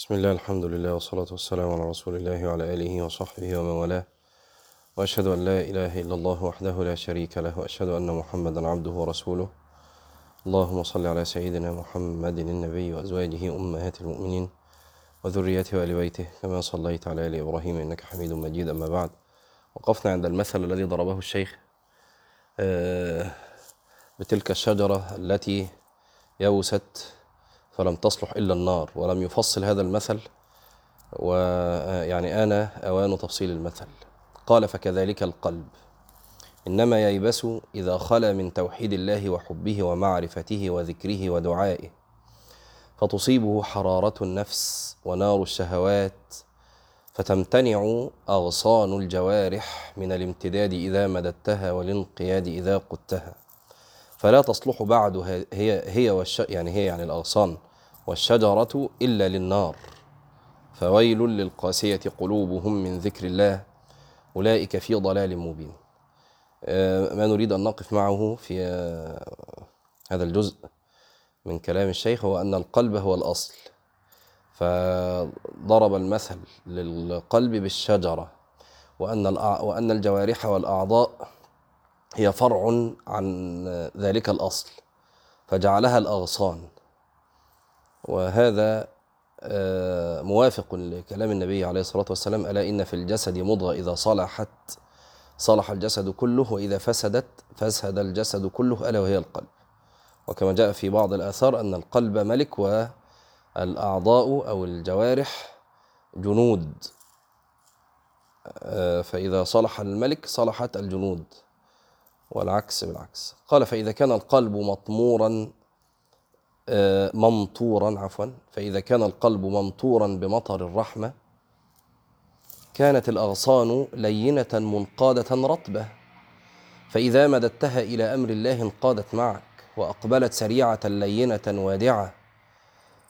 بسم الله، الحمد لله، والصلاة والسلام على رسول الله وعلى آله وصحبه ومن والاه، وأشهد أن لا إله إلا الله وحده لا شريك له، وأشهد أن محمدا عبده ورسوله. اللهم صل على سيدنا محمد النبي وأزواجه أمهات المؤمنين وذريته وآل بيته كما صليت على آل إبراهيم إنك حميد مجيد. أما بعد، وقفنا عند المثل الذي ضربه الشيخ بتلك الشجرة التي يوست فلم تصلح إلا النار، ولم يفصل هذا المثل، ويعني أنا أوان تفصيل المثل. قال: فكذلك القلب إنما ييبس إذا خلا من توحيد الله وحبه ومعرفته وذكره ودعائه، فتصيبه حرارة النفس ونار الشهوات، فتمتنع أغصان الجوارح من الامتداد إذا مددتها والانقياد إذا قدتها، فلا تصلح بعد هي الأغصان والشجرة إلا للنار، فويل للقاسية قلوبهم من ذكر الله أولئك في ضلال مبين. ما نريد أن نقف معه في هذا الجزء من كلام الشيخ هو أن القلب هو الأصل، فضرب المثل للقلب بالشجرة، وأن الجوارح والأعضاء هي فرع عن ذلك الأصل، فجعلها الأغصان، وهذا موافق لكلام النبي عليه الصلاة والسلام: ألا إن في الجسد مضغة إذا صلحت صلح الجسد كله، وإذا فسدت فسد الجسد كله، ألا وهي القلب. وكما جاء في بعض الآثار أن القلب ملك والأعضاء أو الجوارح جنود، فإذا صلح الملك صلحت الجنود، والعكس بالعكس. قال: فإذا كان القلب ممطورا بمطر الرحمة كانت الأغصان لينة منقادة رطبة، فإذا مددتها إلى أمر الله انقادت معك، وأقبلت سريعة لينة وادعة،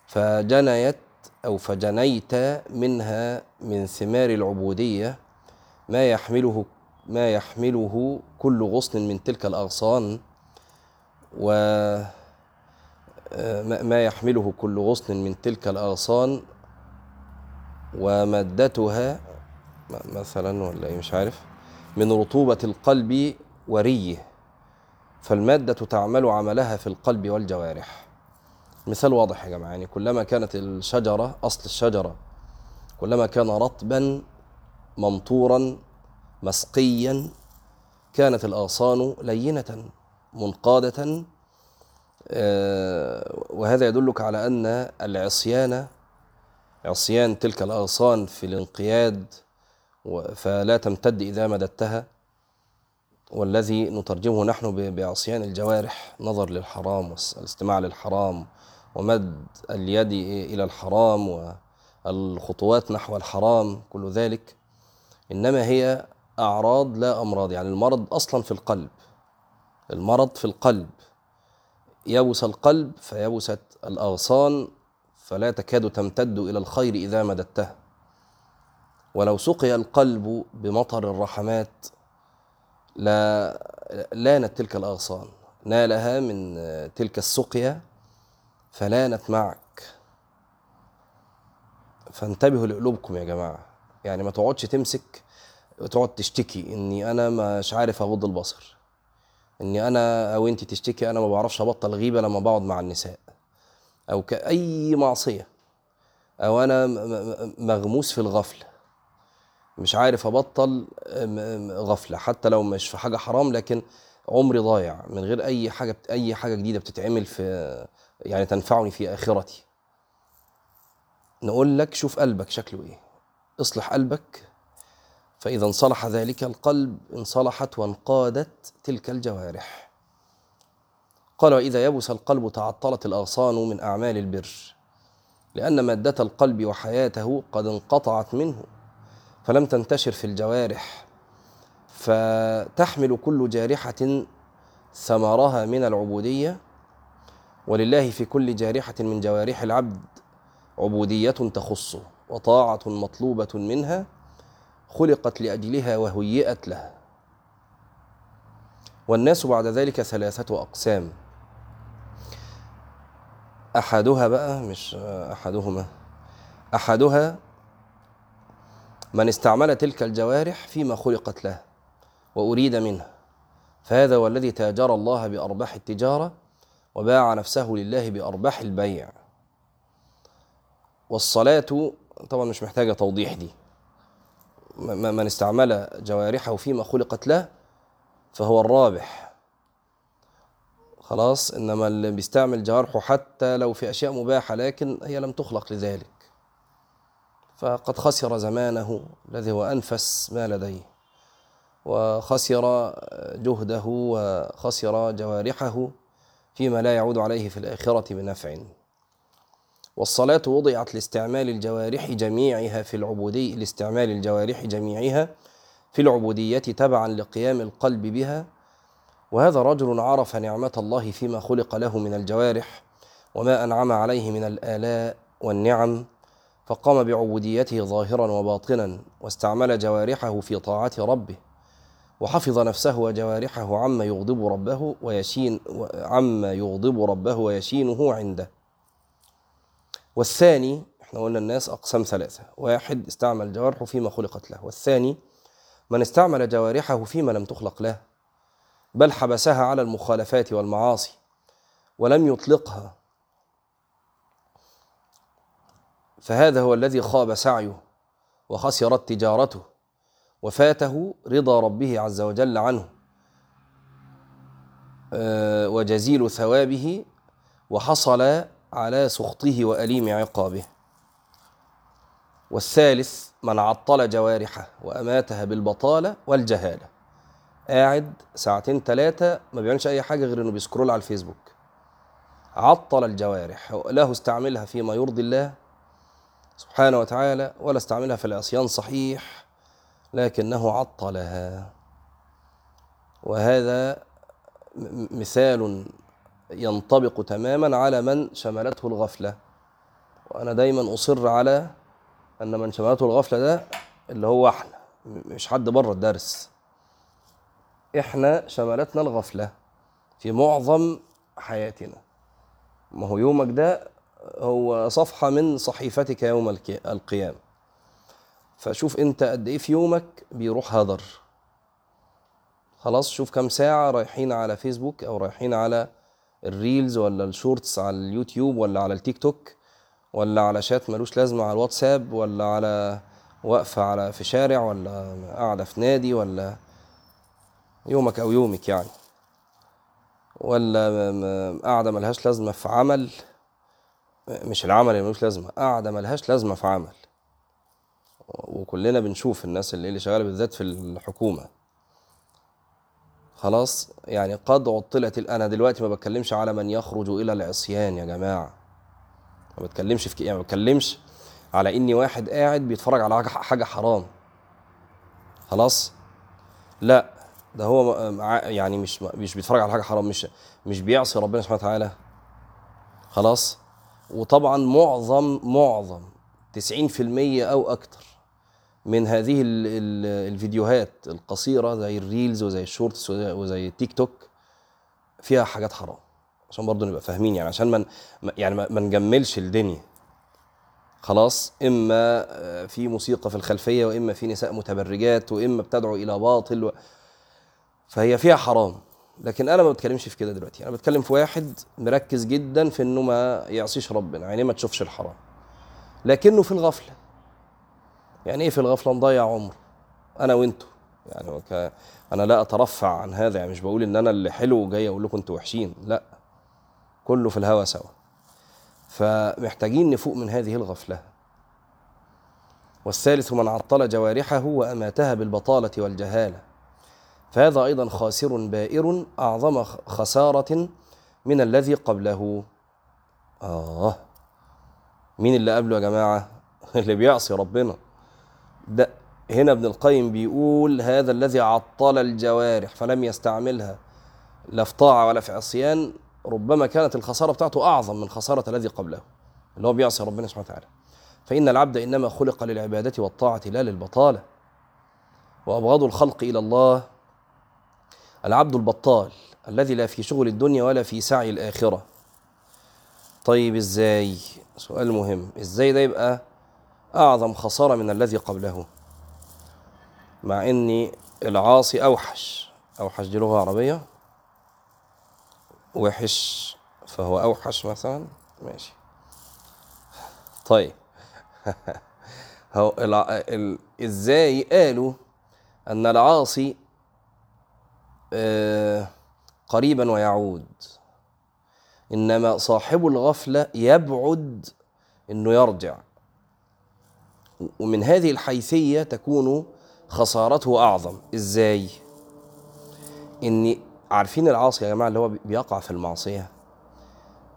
فجنيت منها من ثمار العبودية ما يحمله كل غصن من تلك الأغصان، ومدتها مثلا من رطوبة القلب وريه، فالمادة تعمل عملها في القلب والجوارح. مثال واضح يا جماعة، يعني كلما كانت الشجرة، أصل الشجرة، كلما كان رطبا ممطورا مسقيا كانت الأغصان لينة منقادة، وهذا يدلك على أن عصيان تلك الأغصان في الانقياد، فلا تمتد إذا مددتها، والذي نترجمه نحن بعصيان الجوارح: نظر للحرام، والاستماع للحرام، ومد اليد إلى الحرام، والخطوات نحو الحرام، كل ذلك إنما هي أعراض لا أمراض. يعني المرض أصلا في القلب، يبس القلب فيبست الأغصان، فلا تكاد تمتد إلى الخير إذا مددتها. ولو سقي القلب بمطر الرحمات لانت تلك الأغصان، نالها من تلك السقيا فلانت معك. فانتبهوا لقلوبكم يا جماعة، يعني ما تقعدش تمسك وتقعد تشتكي إني أنا مش عارف أغض البصر، إني أنا أو أنت تشتكي أنا ما بعرفش أبطل غيبة لما بقعد مع النساء، أو كأي معصية، أو أنا مغموس في الغفلة مش عارف أبطل غفلة، حتى لو مش في حاجة حرام لكن عمري ضايع من غير أي حاجة جديدة بتتعمل في يعني تنفعني في آخرتي. نقول لك: شوف قلبك شكله إيه، اصلح قلبك، فإذا انصلح ذلك القلب انصلحت وانقادت تلك الجوارح. قال: وإذا يبس القلب تعطلت الأغصان من أعمال البر، لأن مادة القلب وحياته قد انقطعت منه، فلم تنتشر في الجوارح، فتحمل كل جارحة ثمرها من العبودية، ولله في كل جارحة من جوارح العبد عبودية تخصه، وطاعة مطلوبة منها خلقت لأجلها وهيئت لها. والناس بعد ذلك ثلاثة أقسام. أحدهما أحدها من استعمل تلك الجوارح فيما خلقت له وأريد منه، فهذا هو الذي تاجر الله بأرباح التجارة وباع نفسه لله بأرباح البيع. والصلاة طبعا مش محتاجة توضيح دي، من استعمل جوارحه فيما خلقت له فهو الرابح خلاص، إنما اللي بيستعمل جوارحه حتى لو في أشياء مباحة لكن هي لم تخلق لذلك فقد خسر زمانه الذي هو أنفس ما لديه، وخسر جهده، وخسر جوارحه فيما لا يعود عليه في الآخرة بنفع. والصلاة وضعت لاستعمال الجوارح جميعها في العبودية، لاستعمال الجوارح جميعها في العبودية تبعا لقيام القلب بها. وهذا رجل عرف نعمة الله فيما خلق له من الجوارح وما أنعم عليه من الآلاء والنعم، فقام بعبوديته ظاهرا وباطنا، واستعمل جوارحه في طاعة ربه، وحفظ نفسه وجوارحه عما يغضب ربه ويشين عما يغضب ربه ويشينه عنده. والثاني، احنا قلنا الناس أقسام ثلاثة، واحد استعمل جوارحه فيما خلقت له، والثاني من استعمل جوارحه فيما لم تخلق له بل حبسها على المخالفات والمعاصي ولم يطلقها، فهذا هو الذي خاب سعيه وخسرت تجارته وفاته رضا ربه عز وجل عنه وجزيل ثوابه، وحصل على سخطه وأليم عقابه. والثالث من عطل جوارحه وأماتها بالبطالة والجهالة، قاعد ساعتين ثلاثة ما بيعملش أي حاجة غير إنه بيسكرول على الفيسبوك، عطل الجوارح، لا استعملها فيما يرضي الله سبحانه وتعالى ولا استعملها في العصيان صحيح لكنه عطلها. وهذا مثال ينطبق تماما على من شملته الغفلة، وأنا دايما أصر على أن من شملته الغفلة ده اللي هو احنا، مش حد بره الدرس، احنا شملتنا الغفلة في معظم حياتنا. ما هو يومك ده هو صفحة من صحيفتك يوم القيامة، فشوف انت قد ايه في يومك بيروح هدر خلاص، شوف كم ساعة رايحين على فيسبوك أو رايحين على الريلز ولا الشورتس على اليوتيوب ولا على التيك توك ولا على شات ملوش لازمة على الواتساب ولا على وقفة على في شارع ولا قاعدة في نادي ولا يومك أو يومك يعني، ولا قاعدة ملهاش لازمة في عمل، مش العمل اللي ملوش لازمة، قاعدة ملهاش لازمة في عمل، وكلنا بنشوف الناس اللي شغالة بالذات في الحكومة خلاص يعني قد عطلت. أنا دلوقتي ما بتكلمش على من يخرج إلى العصيان يا جماعة، ما بتكلمش في يعني ما بتكلمش على إني واحد قاعد بيتفرج على حاجة حرام خلاص، لا ده هو يعني مش بيتفرج على حاجة حرام، مش بيعصي ربنا سبحانه وتعالى خلاص. وطبعا معظم 90% أو أكتر من هذه الفيديوهات القصيرة زي الريلز وزي الشورتس وزي التيك توك فيها حاجات حرام، عشان برضو نبقى فاهمين يعني، عشان ما نجملش الدنيا خلاص، إما في موسيقى في الخلفية وإما في نساء متبرجات وإما بتدعو إلى باطل فهي فيها حرام. لكن أنا ما بتكلمش في كده دلوقتي، أنا بتكلم في واحد مركز جدا في إنه ما يعصيش ربنا، يعني ما تشوفش الحرام لكنه في الغفلة. يعني ايه في الغفلة؟ نضيع عمر انا وانتو، يعني انا لا اترفع عن هذا، يعني مش بقول ان انا اللي حلو وجاي اقول لكم انتوا وحشين، لا كله في الهوى سوا. فمحتاجين نفوق من هذه الغفلة. والثالث من عطل جوارحه واماتها بالبطالة والجهالة، فهذا ايضا خاسر بائر اعظم خسارة من الذي قبله. مين اللي قبله يا جماعة؟ اللي بيعصي ربنا ده. هنا ابن القيم بيقول هذا الذي عطل الجوارح فلم يستعملها لا في طاعة ولا في عصيان، ربما كانت الخسارة بتاعته أعظم من خسارة الذي قبله اللي هو بيعصي ربنا سبحانه وتعالى. فإن العبد إنما خلق للعبادة والطاعة لا للبطالة، وأبغض الخلق إلى الله العبد البطال الذي لا في شغل الدنيا ولا في سعي الآخرة. طيب إزاي؟ سؤال مهم. إزاي ده يبقى أعظم خسارة من الذي قبله، مع أن العاصي أوحش دي لغة عربية، وحش فهو أوحش مثلا، ماشي. طيب إزاي قالوا أن العاصي قريبا ويعود، إنما صاحب الغفلة يبعد إنه يرجع، ومن هذه الحيثية تكون خسارته أعظم. إزاي؟ إني عارفين العاصي يا جماعة اللي هو بيقع في المعصية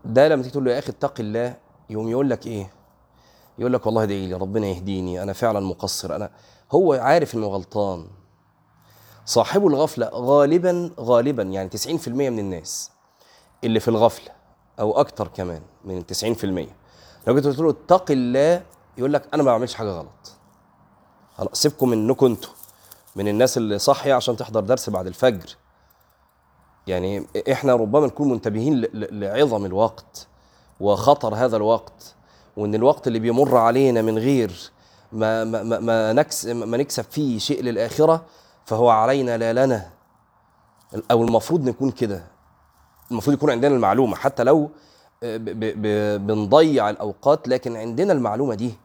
ده، لما تيجي تقول له يا أخي اتق الله، يوم يقول لك إيه؟ يقول لك والله ادعي لي ربنا يهديني، أنا فعلا مقصر، أنا هو عارف إنه غلطان. صاحب الغفلة غالبا يعني 90% من الناس اللي في الغفلة أو أكتر كمان من 90%، لو جيت قلت له اتق الله يقول لك أنا ما بعملش حاجة غلط، سيبكم منكم أنتوا من الناس اللي صاحية عشان تحضر درس بعد الفجر، يعني إحنا ربما نكون منتبهين لعظم الوقت وخطر هذا الوقت، وإن الوقت اللي بيمر علينا من غير ما نكسب فيه شيء للآخرة فهو علينا لا لنا، أو المفروض نكون كده، المفروض يكون عندنا المعلومة حتى لو بنضيع الأوقات، لكن عندنا المعلومة دي،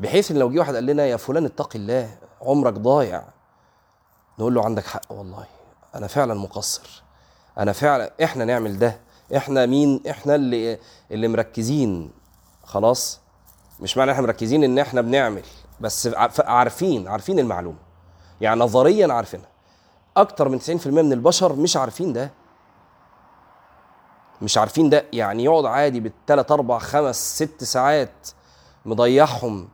بحيث إن لو جه واحد قال لنا يا فلان اتقي الله عمرك ضايع، نقول له عندك حق والله، أنا فعلا مقصر، أنا فعلا إحنا نعمل ده، إحنا مين؟ إحنا اللي مركزين، خلاص مش معنى إحنا مركزين إن إحنا بنعمل، بس عارفين المعلومة، يعني نظريا عارفينها. أكتر من 90% من البشر مش عارفين ده، يعني يقعد عادي بالثلاث أربع خمس ست ساعات مضيعهم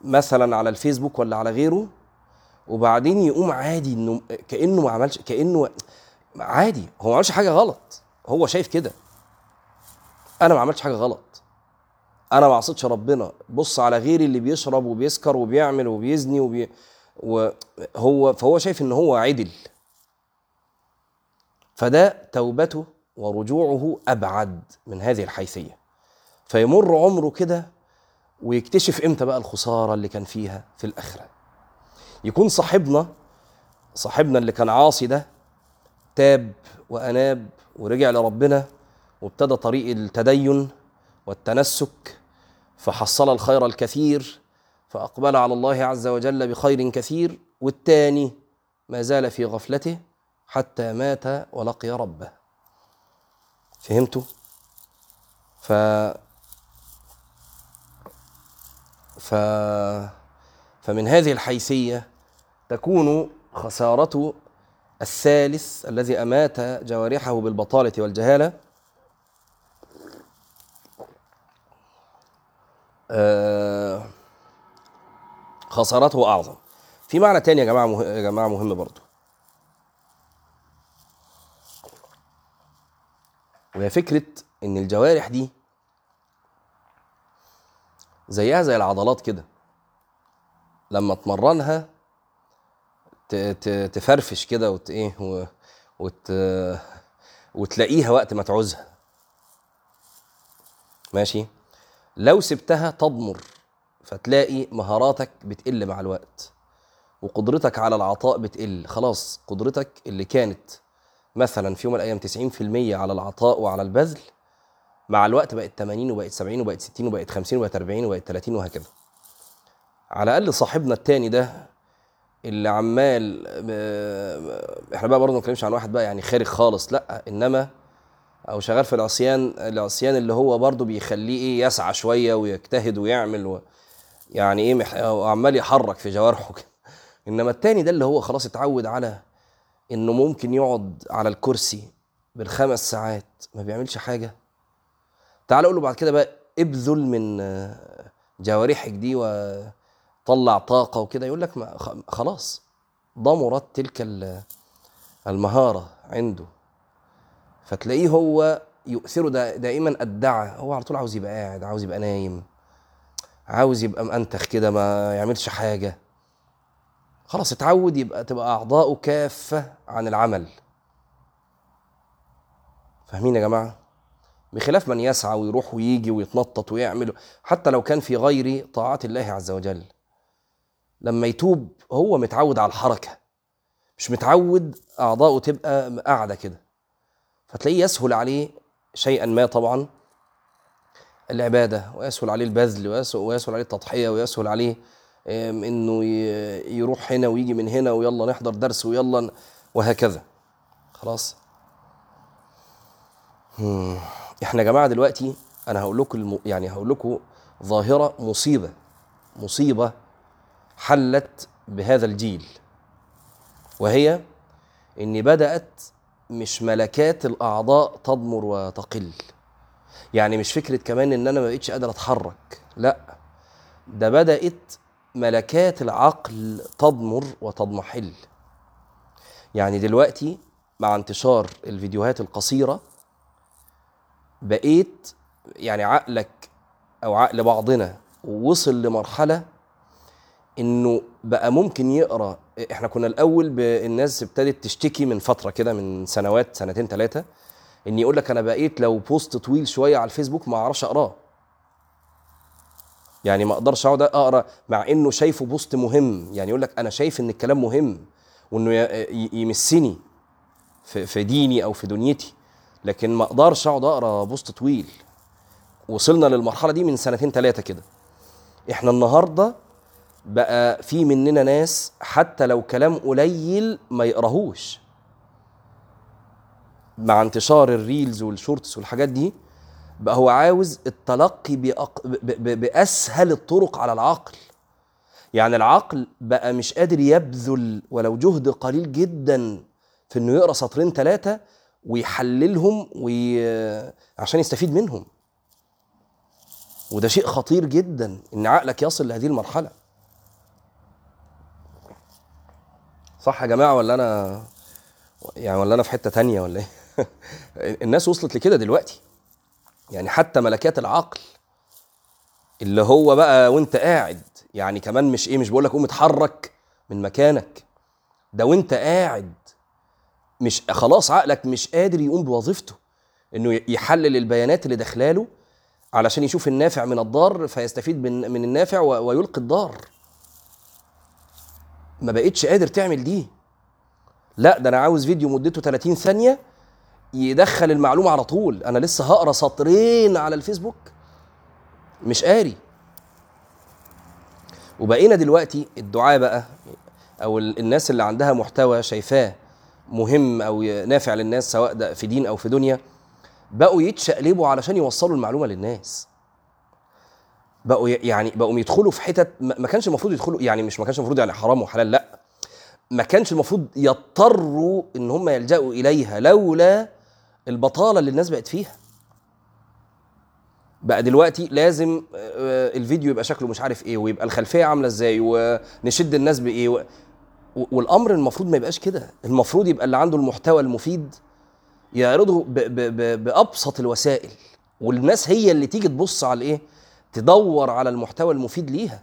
مثلا على الفيسبوك ولا على غيره، وبعدين يقوم عادي انه كانه ما عملش، كانه عادي هو ما عملش حاجه غلط، هو شايف كده، انا ما عملتش حاجه غلط، انا ما عصيتش ربنا، بص على غيري اللي بيشرب وبيسكر وبيعمل وبيزني فهو شايف ان هو عدل، فده توبته ورجوعه ابعد من هذه الحيثيه، فيمر عمره كده ويكتشف امتى بقى الخساره اللي كان فيها في الاخره. يكون صاحبنا اللي كان عاصي ده تاب وأناب ورجع لربنا وابتدى طريق التدين والتنسك، فحصل الخير الكثير، فأقبل على الله عز وجل بخير كثير، والتاني ما زال في غفلته حتى مات ولقي ربه. فهمتوا؟ فمن هذه الحيثية تكون خسارة الثالث الذي أمات جوارحه بالبطالة والجهالة، خسارته أعظم. في معنى تاني يا جماعة مهم برضو، وهي فكرة إن الجوارح دي زيها زي العضلات كده، لما تمرنها تفرفش كده وتلاقيها وقت ما تعوزها، ماشي. لو سبتها تضمر، فتلاقي مهاراتك بتقل مع الوقت، وقدرتك على العطاء بتقل، خلاص قدرتك اللي كانت مثلا في يوم من الأيام 90% على العطاء وعلى البذل، مع الوقت بقت 80 وبقت 70 وبقت 60 وبقت 50 وبقت 40 وبقت 30 وهكذا. على الأقل صاحبنا التاني ده اللي عمال، احنا بقى برضه ما نتكلمش عن واحد بقى يعني خارج خالص، لأ، إنما أو شغال في العصيان اللي هو برضه بيخليه إيه يسعى شوية ويجتهد ويعمل يعني إيه عمال يحرك في جوارحه كده، إنما التاني ده اللي هو خلاص اتعود على إنه ممكن يقعد على الكرسي بالخمس ساعات ما بيعملش حاجة. تعال أقول له بعد كده بقى ابذل من جوارحك دي طلع طاقة وكده، يقول لك خلاص ضمرت تلك المهارة عنده، فتلاقيه هو يؤثره دائما الدعاء، هو على طول عاوز يبقى قاعد، عاوز يبقى نايم، عاوز يبقى مأنتخ كده ما يعملش حاجة، خلاص اتعود تبقى أعضاؤه كافة عن العمل. فاهمين يا جماعة؟ بخلاف من يسعى ويروح ويجي ويتنطط ويعمل حتى لو كان في غير طاعة الله عز وجل. لما يتوب هو متعود على الحركة، مش متعود أعضاؤه تبقى قاعدة كده، فتلاقيه يسهل عليه شيئا ما طبعا العبادة، ويسهل عليه البذل، ويسهل عليه التضحية، ويسهل عليه إنه يروح هنا ويجي من هنا، ويلا نحضر درس ويلا وهكذا. خلاص احنا جماعة دلوقتي انا هقول لكم هقول لكم ظاهرة مصيبة حلت بهذا الجيل، وهي ان بدأت مش ملكات الاعضاء تضمر وتقل. يعني مش فكرة كمان ان انا ما بقتش قادر اتحرك، لا، ده بدأت ملكات العقل تضمر وتضمحل. يعني دلوقتي مع انتشار الفيديوهات القصيرة بقيت يعني عقلك أو عقل بعضنا ووصل لمرحلة إنه بقى ممكن يقرأ. إحنا كنا الأول بالناس ابتدت تشتكي من فترة كده، من سنوات، سنتين ثلاثة، إن يقولك أنا بقيت لو بوست طويل شوية على الفيسبوك ما أعرفش أقرأه، يعني ما أقدرش أقعد أقرأ مع إنه شايفه بوست مهم. يعني يقولك أنا شايف إن الكلام مهم وإنه يمسني في ديني أو في دنيتي، لكن ما اقدرش اقعد اقرا بوست طويل. وصلنا للمرحله دي من سنتين ثلاثه كده. احنا النهارده بقى في مننا ناس حتى لو كلام قليل ما يقراهوش. مع انتشار الريلز والشورتس والحاجات دي بقى هو عاوز التلقي باسهل الطرق على العقل. يعني العقل بقى مش قادر يبذل ولو جهد قليل جدا في انه يقرا سطرين ثلاثه ويحللهم عشان يستفيد منهم. وده شيء خطير جدا ان عقلك يصل لهذه المرحله. صح يا جماعه ولا انا في حته تانية ولا ايه؟ الناس وصلت لكده دلوقتي، يعني حتى ملكات العقل اللي هو بقى وانت قاعد، يعني كمان مش بقول لك قوم اتحرك من مكانك، ده وانت قاعد مش خلاص عقلك مش قادر يقوم بوظيفته انه يحلل البيانات اللي داخلاله علشان يشوف النافع من الضار فيستفيد من النافع ويلقي الضار. ما بقتش قادر تعمل دي، لا ده انا عاوز فيديو مدته 30 ثانية يدخل المعلومة على طول. انا لسه هقرا سطرين على الفيسبوك مش قاري. وبقينا دلوقتي الدعاء بقى او الناس اللي عندها محتوى شايفاه مهم أو نافع للناس سواء ده في دين أو في دنيا، بقوا يتشقلبوا علشان يوصلوا المعلومة للناس. بقوا يعني بقوا يدخلوا في حتت ما كانش المفروض يدخلوا، يعني مش ما كانش المفروض يعني حرام وحلال، لا ما كانش المفروض يضطروا إن هم يلجأوا إليها لولا البطالة اللي الناس بقت فيها. بقى دلوقتي لازم الفيديو يبقى شكله مش عارف إيه، ويبقى الخلفية عاملة إزاي، ونشد الناس بإيه، والامر المفروض ما يبقاش كده. المفروض يبقى اللي عنده المحتوى المفيد يعرضه بابسط الوسائل، والناس هي اللي تيجي تبص على ايه، تدور على المحتوى المفيد ليها.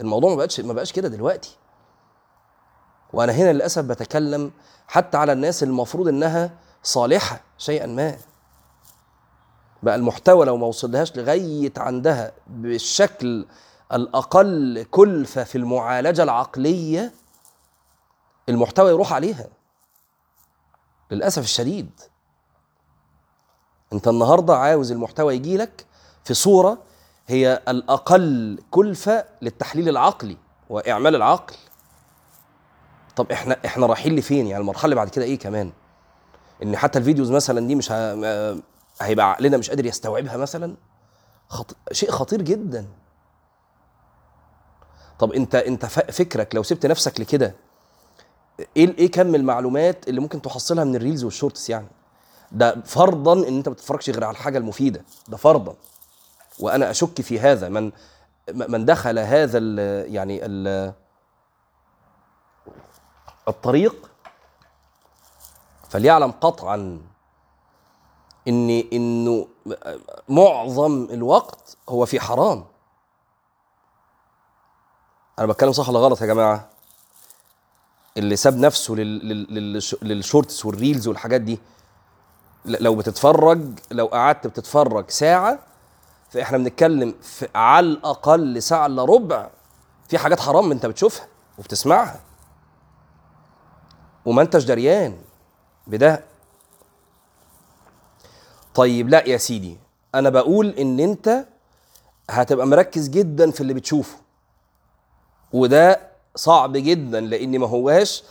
الموضوع ما بقاش كده دلوقتي. وانا هنا للاسف بتكلم حتى على الناس المفروض انها صالحه شيئا ما. بقى المحتوى لو ما وصلهاش لغايه عندها بالشكل الاقل كلفه في المعالجه العقليه، المحتوى يروح عليها للأسف الشديد. انت النهاردة عاوز المحتوى يجيلك في صورة هي الأقل كلفة للتحليل العقلي وإعمال العقل. طب احنا رايحين لفين؟ يعني المرحلة اللي بعد كده ايه كمان؟ ان حتى الفيديوز مثلا دي مش هيبقى عقلنا مش قادر يستوعبها مثلا. شيء خطير جدا. طب انت فكرك لو سبت نفسك لكده ايه كم المعلومات اللي ممكن تحصلها من الريلز والشورتس؟ يعني ده فرضا ان انت ما بتتفرجش غير على الحاجه المفيده، ده فرضا، وانا اشك في هذا. من دخل هذا الطريق فليعلم قطعا انه معظم الوقت هو في حرام. انا بتكلم صح ولا غلط يا جماعه؟ اللي ساب نفسه للشورتس والريلز والحاجات دي لو بتتفرج، لو قعدت بتتفرج ساعة، فإحنا بنتكلم على الأقل ساعة إلا ربع في حاجات حرام أنت بتشوفها وبتسمعها وما أنتش دريان بده. طيب لا يا سيدي، أنا بقول إن أنت هتبقى مركز جدا في اللي بتشوفه، وده صعب جدا لأن ما هواش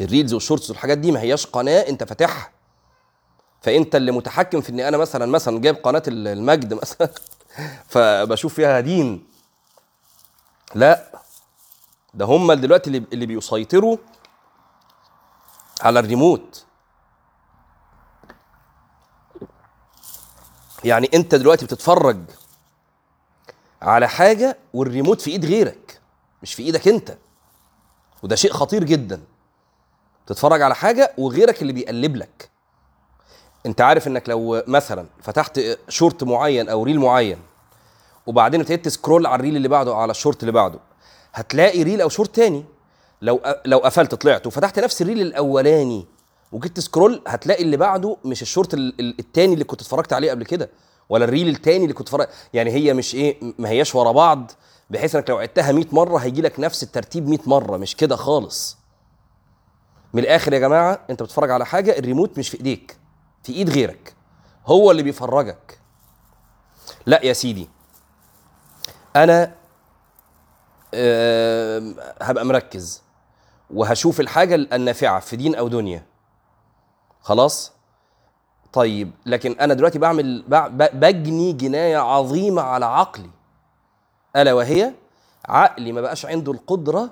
الريلز والشورتس والحاجات دي ما هياش قناة أنت فاتحها، فأنت اللي متحكم في إن أنا مثلا جايب قناة المجد مثلا فبشوف فيها دين. لا، ده هم دلوقتي اللي بيسيطروا على الريموت. يعني انت دلوقتي بتتفرج على حاجة والريموت في ايد غيرك مش في ايدك انت، وده شيء خطير جدا. بتتفرج على حاجة وغيرك اللي بيقلب لك. انت عارف انك لو مثلا فتحت شورت معين او ريل معين وبعدين ابتديت تسكرول على الريل اللي بعده على الشورت اللي بعده، هتلاقي ريل او شورت تاني. لو قفلت طلعت وفتحت نفس الريل الاولاني وجيت تسكرول، هتلاقي اللي بعده مش الشورت التاني اللي كنت اتفرجت عليه قبل كده ولا الريل التاني اللي كنت اتفرجت. يعني هي مش ما هياش ورا بعض بحيث انك لو عدتها 100 مره هيجي لك نفس الترتيب 100 مره، مش كده خالص. من الاخر يا جماعه، انت بتتفرج على حاجه الريموت مش في ايديك، في ايد غيرك، هو اللي بيفرجك. لا يا سيدي، انا هبقى مركز وهشوف الحاجه النافعه في دين او دنيا. خلاص طيب، لكن انا دلوقتي بجني جنايه عظيمه على عقلي، الا وهي عقلي ما بقاش عنده القدره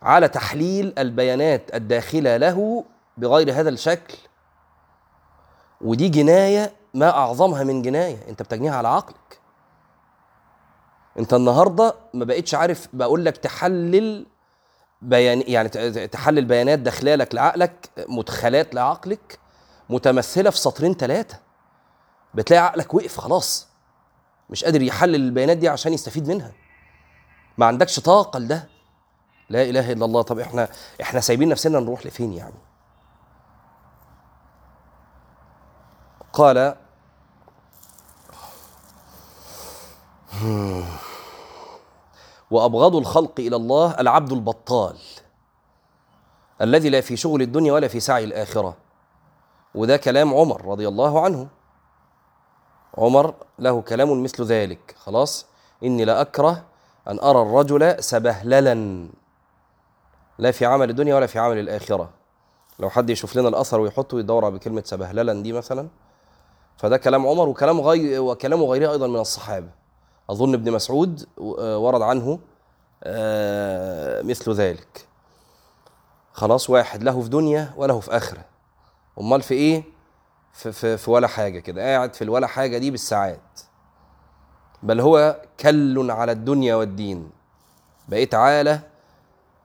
على تحليل البيانات الداخله له بغير هذا الشكل. ودي جنايه ما اعظمها من جنايه انت بتجنيها على عقلك. انت النهارده ما بقتش عارف، بقول لك تحلل بيان، يعني تحلل بيانات داخلالك لعقلك، مدخلات لعقلك متمثله في سطرين ثلاثه، بتلاقي عقلك وقف خلاص مش قادر يحلل البيانات دي عشان يستفيد منها، ما عندكش طاقه لده. لا اله الا الله. طب احنا سايبين نفسنا نروح لفين يعني؟ قال وأبغض الخلق إلى الله العبد البطال الذي لا في شغل الدنيا ولا في سعي الآخرة. وده كلام عمر رضي الله عنه، عمر له كلام مثل ذلك. خلاص، إني لا أكره أن أرى الرجل سبهللا لا في عمل الدنيا ولا في عمل الآخرة. لو حد يشوف لنا الأثر ويحطه يدور بكلمة سبهللا دي مثلا، فده كلام عمر وكلام غيره أيضا من الصحابة. أظن ابن مسعود ورد عنه مثل ذلك. خلاص، واحد له في دنيا وله في آخرة، أمال في إيه؟ في ولا حاجة كده، قاعد في الولا حاجة دي بالساعات. بل هو كل على الدنيا والدين، بقيت عالة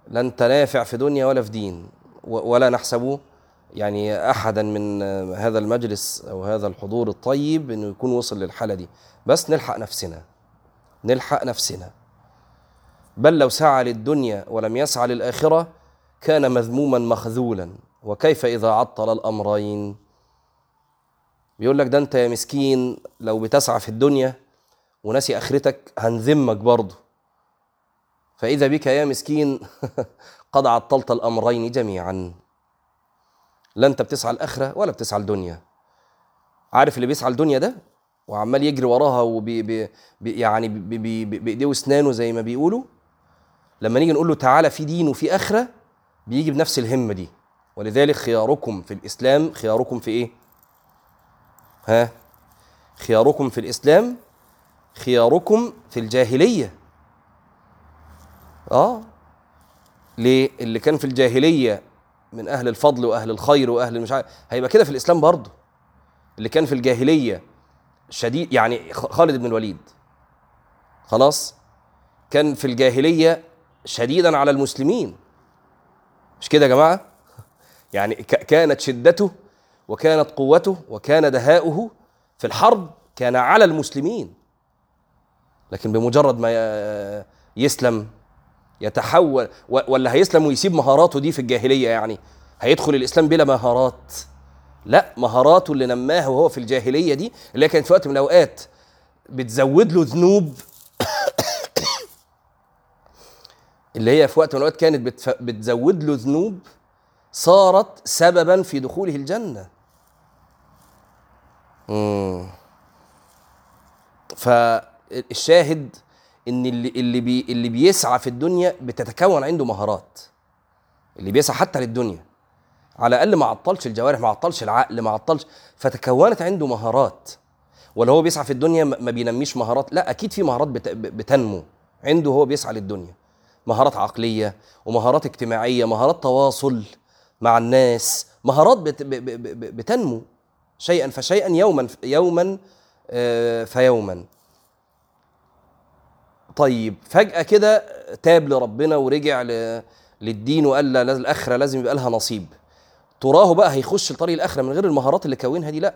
لا أنت نافع في دنيا ولا في دين. ولا نحسبه يعني أحدا من هذا المجلس أو هذا الحضور الطيب إنه يكون وصل للحالة دي، بس نلحق نفسنا. بل لو سعى للدنيا ولم يسعى للآخرة كان مذموما مخذولا، وكيف إذا عطل الأمرين. بيقول لك ده أنت يا مسكين لو بتسعى في الدنيا وناسي آخرتك هنذمك برضه، فإذا بك يا مسكين قد عطلت الأمرين جميعا، لا أنت بتسعى الآخرة ولا بتسعى الدنيا. عارف اللي بيسعى الدنيا ده وعمال يجري وراها بإيديه وأسنانه زي ما بيقولوا، لما نيجي نقول له تعالى في دين وفي آخرة بيجي بنفس الهمة دي. ولذلك خياركم في الإسلام، خياركم في إيه؟ خياركم في الإسلام خياركم في الجاهلية. ليه؟ اللي كان في الجاهلية من أهل الفضل وأهل الخير وأهل المشاعر هيبقى كده في الإسلام برضه. اللي كان في الجاهلية شديد، يعني خالد بن الوليد خلاص كان في الجاهلية شديدا على المسلمين، مش كده يا جماعة؟ يعني كانت شدته وكانت قوته وكان دهاؤه في الحرب كان على المسلمين، لكن بمجرد ما يسلم يتحول، ولا هيسلم ويسيب مهاراته دي في الجاهلية يعني هيدخل الإسلام بلا مهارات؟ لا، مهاراته اللي نماها وهو في الجاهلية دي، اللي كانت في وقت من الأوقات بتزود له ذنوب اللي هي في وقت من الأوقات كانت بتزود له ذنوب، صارت سببا في دخوله الجنة. فالشاهد ان اللي بيسعى في الدنيا بتتكون عنده مهارات. اللي بيسعى حتى للدنيا على الاقل ما عطلش الجوارح، ما عطلش العقل، ما عطلش، فتكونت عنده مهارات. ولا هو بيسعى في الدنيا ما بينميش مهارات؟ لا، اكيد في مهارات بتنمو عنده هو بيسعى للدنيا، مهارات عقليه ومهارات اجتماعيه، مهارات تواصل مع الناس، مهارات بتنمو شيئا فشيئا، يوما فيوما. طيب فجأة كده تاب لربنا ورجع للدين وقال لا، الآخرة لازم يبقى لها نصيب. تراه بقى هيخش لطريق الآخرة من غير المهارات اللي كونها دي؟ لا،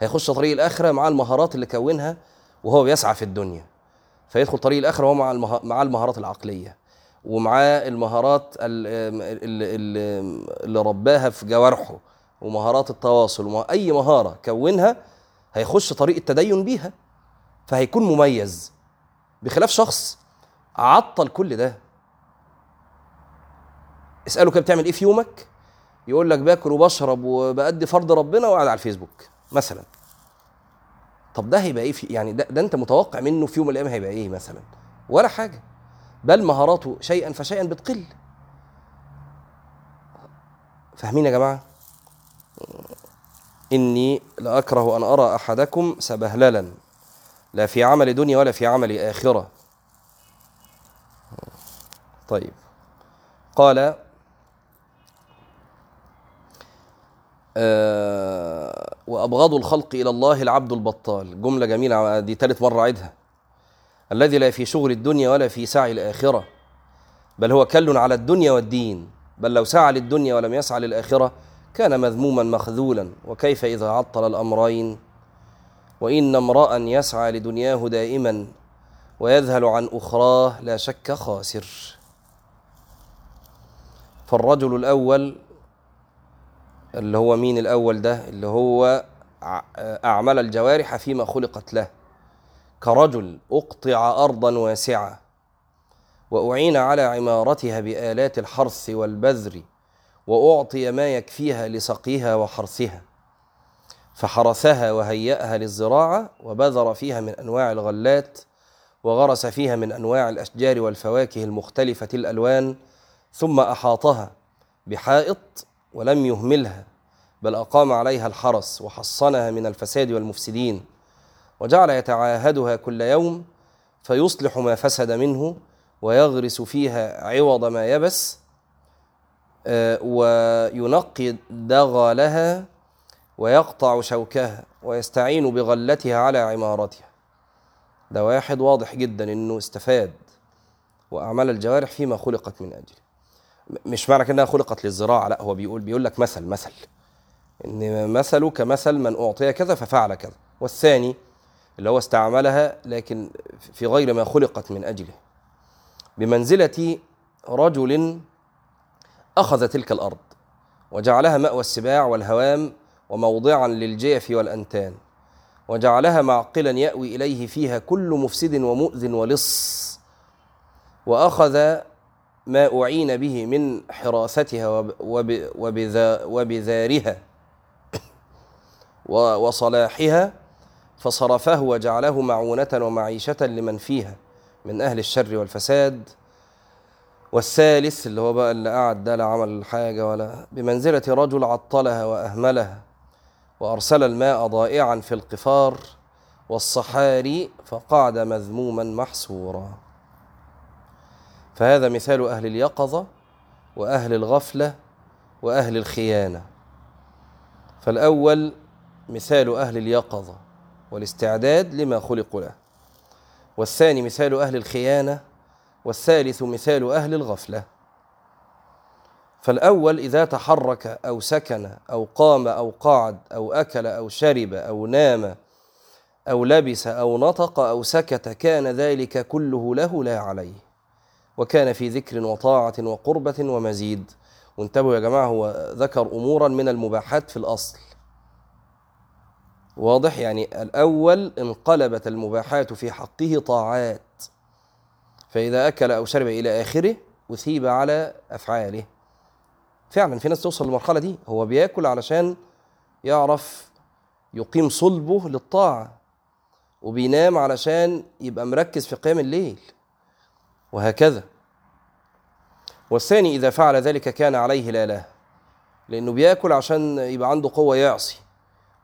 هيخش طريق الآخرة مع المهارات اللي كونها وهو بيسعى في الدنيا. فيدخل طريق الآخرة وهو مع المهارات العقلية، ومع المهارات اللي رباها في جوارحه، ومهارات التواصل، وأي مهارة كونها هيخش طريق التدين بيها، فهيكون مميز. بخلاف شخص عطل كل ده، اسأله كده بتعمل ايه في يومك، يقول لك باكل وبشرب وبأدي فرض ربنا وقاعد على الفيسبوك مثلا. طب ده هيبقى ايه في يعني ده انت متوقع منه في يوم من الايام هيبقى ايه مثلا؟ ولا حاجة، بل مهاراته شيئا فشيئا بتقل. فاهمين يا جماعة؟ إني لأكره أن أرى أحدكم سبهللا لا في عمل دنيا ولا في عمل آخرة. طيب قال وأبغض الخلق إلى الله العبد البطال. جملة جميلة دي، ثالث مرة عيدها. الذي لا في شغل الدنيا ولا في سعي الآخرة، بل هو كل على الدنيا والدين، بل لو سعى للدنيا ولم يسعى للآخرة كان مذموما مخذولا، وكيف إذا عطل الأمرين. وإن امرأ يسعى لدنياه دائما ويذهل عن أخراه لا شك خاسر. فالرجل الأول اللي هو مين الأول ده؟ اللي هو أعمل الجوارح فيما خلقت له، كرجل أقطع أرضا واسعة وأعين على عمارتها بآلات الحرث والبذر، وأعطي ما يكفيها لسقيها وحرثها، فحرثها وهيأها للزراعة، وبذر فيها من أنواع الغلات، وغرس فيها من أنواع الأشجار والفواكه المختلفة الألوان، ثم أحاطها بحائط ولم يهملها، بل أقام عليها الحرس وحصنها من الفساد والمفسدين، وجعل يتعاهدها كل يوم فيصلح ما فسد منه، ويغرس فيها عوض ما يبس، وينقي دغلها ويقطع شوكها، ويستعين بغلتها على عمارتها. ده واحد واضح جدا انه استفاد واعمل الجوارح فيما خلقت من اجله. مش معنى انها خلقت للزراعه، لا، هو بيقول لك مثل ان مثله كمثل من اعطي كذا ففعل كذا. والثاني اللي هو استعملها لكن في غير ما خلقت من اجله، بمنزله رجل أخذ تلك الأرض وجعلها مأوى السباع والهوام، وموضعا للجيف والأنتان، وجعلها معقلا يأوي إليه فيها كل مفسد ومؤذ ولص، وأخذ ما أعين به من حراثتها وبذارها وصلاحها، فصرفه وجعله معونة ومعيشة لمن فيها من أهل الشر والفساد. والثالث اللي هو بقى اللي قعد ده لا عمل حاجة ولا، بمنزلة رجل عطلها وأهملها، وأرسل الماء ضائعا في القفار والصحاري، فقعد مذموما محسورا. فهذا مثال أهل اليقظة وأهل الغفلة وأهل الخيانة. فالأول مثال أهل اليقظة والاستعداد لما خلقوا له، والثاني مثال أهل الخيانة، والثالث مثال أهل الغفلة. فالأول إذا تحرك أو سكن أو قام أو قعد أو أكل أو شرب أو نام أو لبس أو نطق أو سكت، كان ذلك كله له لا عليه، وكان في ذكر وطاعة وقربة ومزيد، وانتبهوا يا جماعة، هو ذكر أمورا من المباحات في الأصل، واضح؟ يعني الأول انقلبت المباحات في حقه طاعات، فإذا أكل أو شرب إلى آخره أثيب على أفعاله. فعلا في ناس توصل للمرحلة دي، هو بيأكل علشان يعرف يقيم صلبه للطاعة، وبينام علشان يبقى مركز في قيام الليل، وهكذا. والثاني إذا فعل ذلك كان عليه لا له، لأنه بيأكل عشان يبقى عنده قوة يعصي،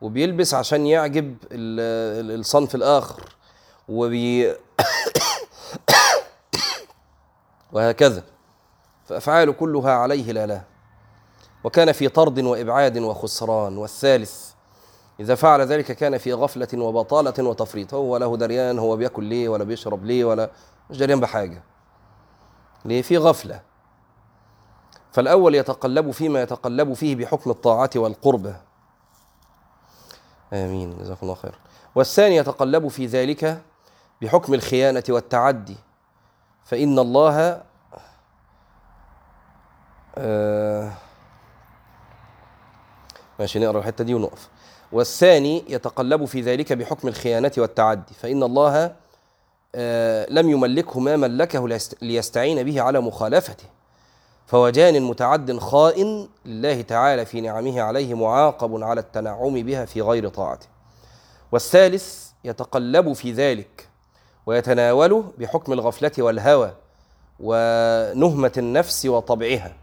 وبيلبس عشان يعجب الصنف الآخر، وهكذا. فأفعاله كلها عليه لا له، وكان في طرد وإبعاد وخسران. والثالث إذا فعل ذلك كان في غفلة وبطالة وتفريط، هو له دريان هو بيأكل ليه ولا بيشرب ليه، ولا مش دريان بحاجة، ليه؟ في غفلة. فالأول يتقلب فيما يتقلب فيه بحكم الطاعة والقربة. آمين، جزاكم الله خير. والثاني يتقلب في ذلك بحكم الخيانة والتعدي، فإن الله ماشي، نقرأ الحتة دي ونقف. والثاني يتقلب في ذلك بحكم الخيانة والتعدي، فإن الله لم يملكه ما ملكه ليستعين به على مخالفته، فوجان متعد خائن لله تعالى في نعمه عليه معاقب على التنعم بها في غير طاعته. والثالث يتقلب في ذلك ويتناوله بحكم الغفلة والهوى ونهمة النفس وطبعها،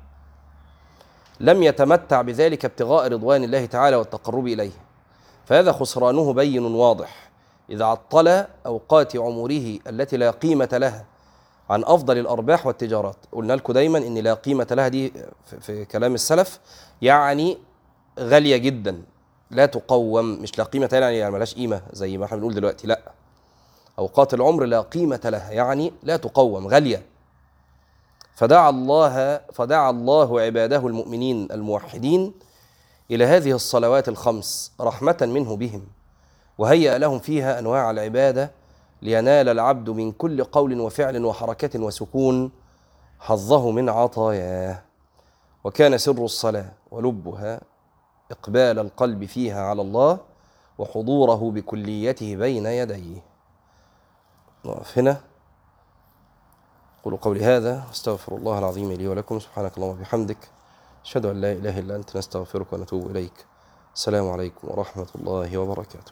لم يتمتع بذلك ابتغاء رضوان الله تعالى والتقرب إليه، فهذا خسرانه بين واضح، إذا عطل أوقات عمره التي لا قيمة لها عن أفضل الأرباح والتجارات. قلنا لكم دايما إن لا قيمة لها دي في كلام السلف يعني غالية جدا، لا تقوم، مش لا قيمة لها يعني ملاش قيمة زي ما احنا بنقول دلوقتي، لا، أوقات العمر لا قيمة لها يعني لا تقوم، غالية. فدعا الله عباده المؤمنين الموحدين إلى هذه الصلوات الخمس رحمة منه بهم، وهيأ لهم فيها أنواع العبادة لينال العبد من كل قول وفعل وحركة وسكون حظه من عطاياه. وكان سر الصلاة ولبها إقبال القلب فيها على الله وحضوره بكليته بين يديه. نقف هنا، أقول قولي هذا، أستغفر الله العظيم لي ولكم، سبحانك اللهم وبحمدك، أشهد أن لا إله إلا أنت، نستغفرك ونتوب إليك. السلام عليكم ورحمة الله وبركاته.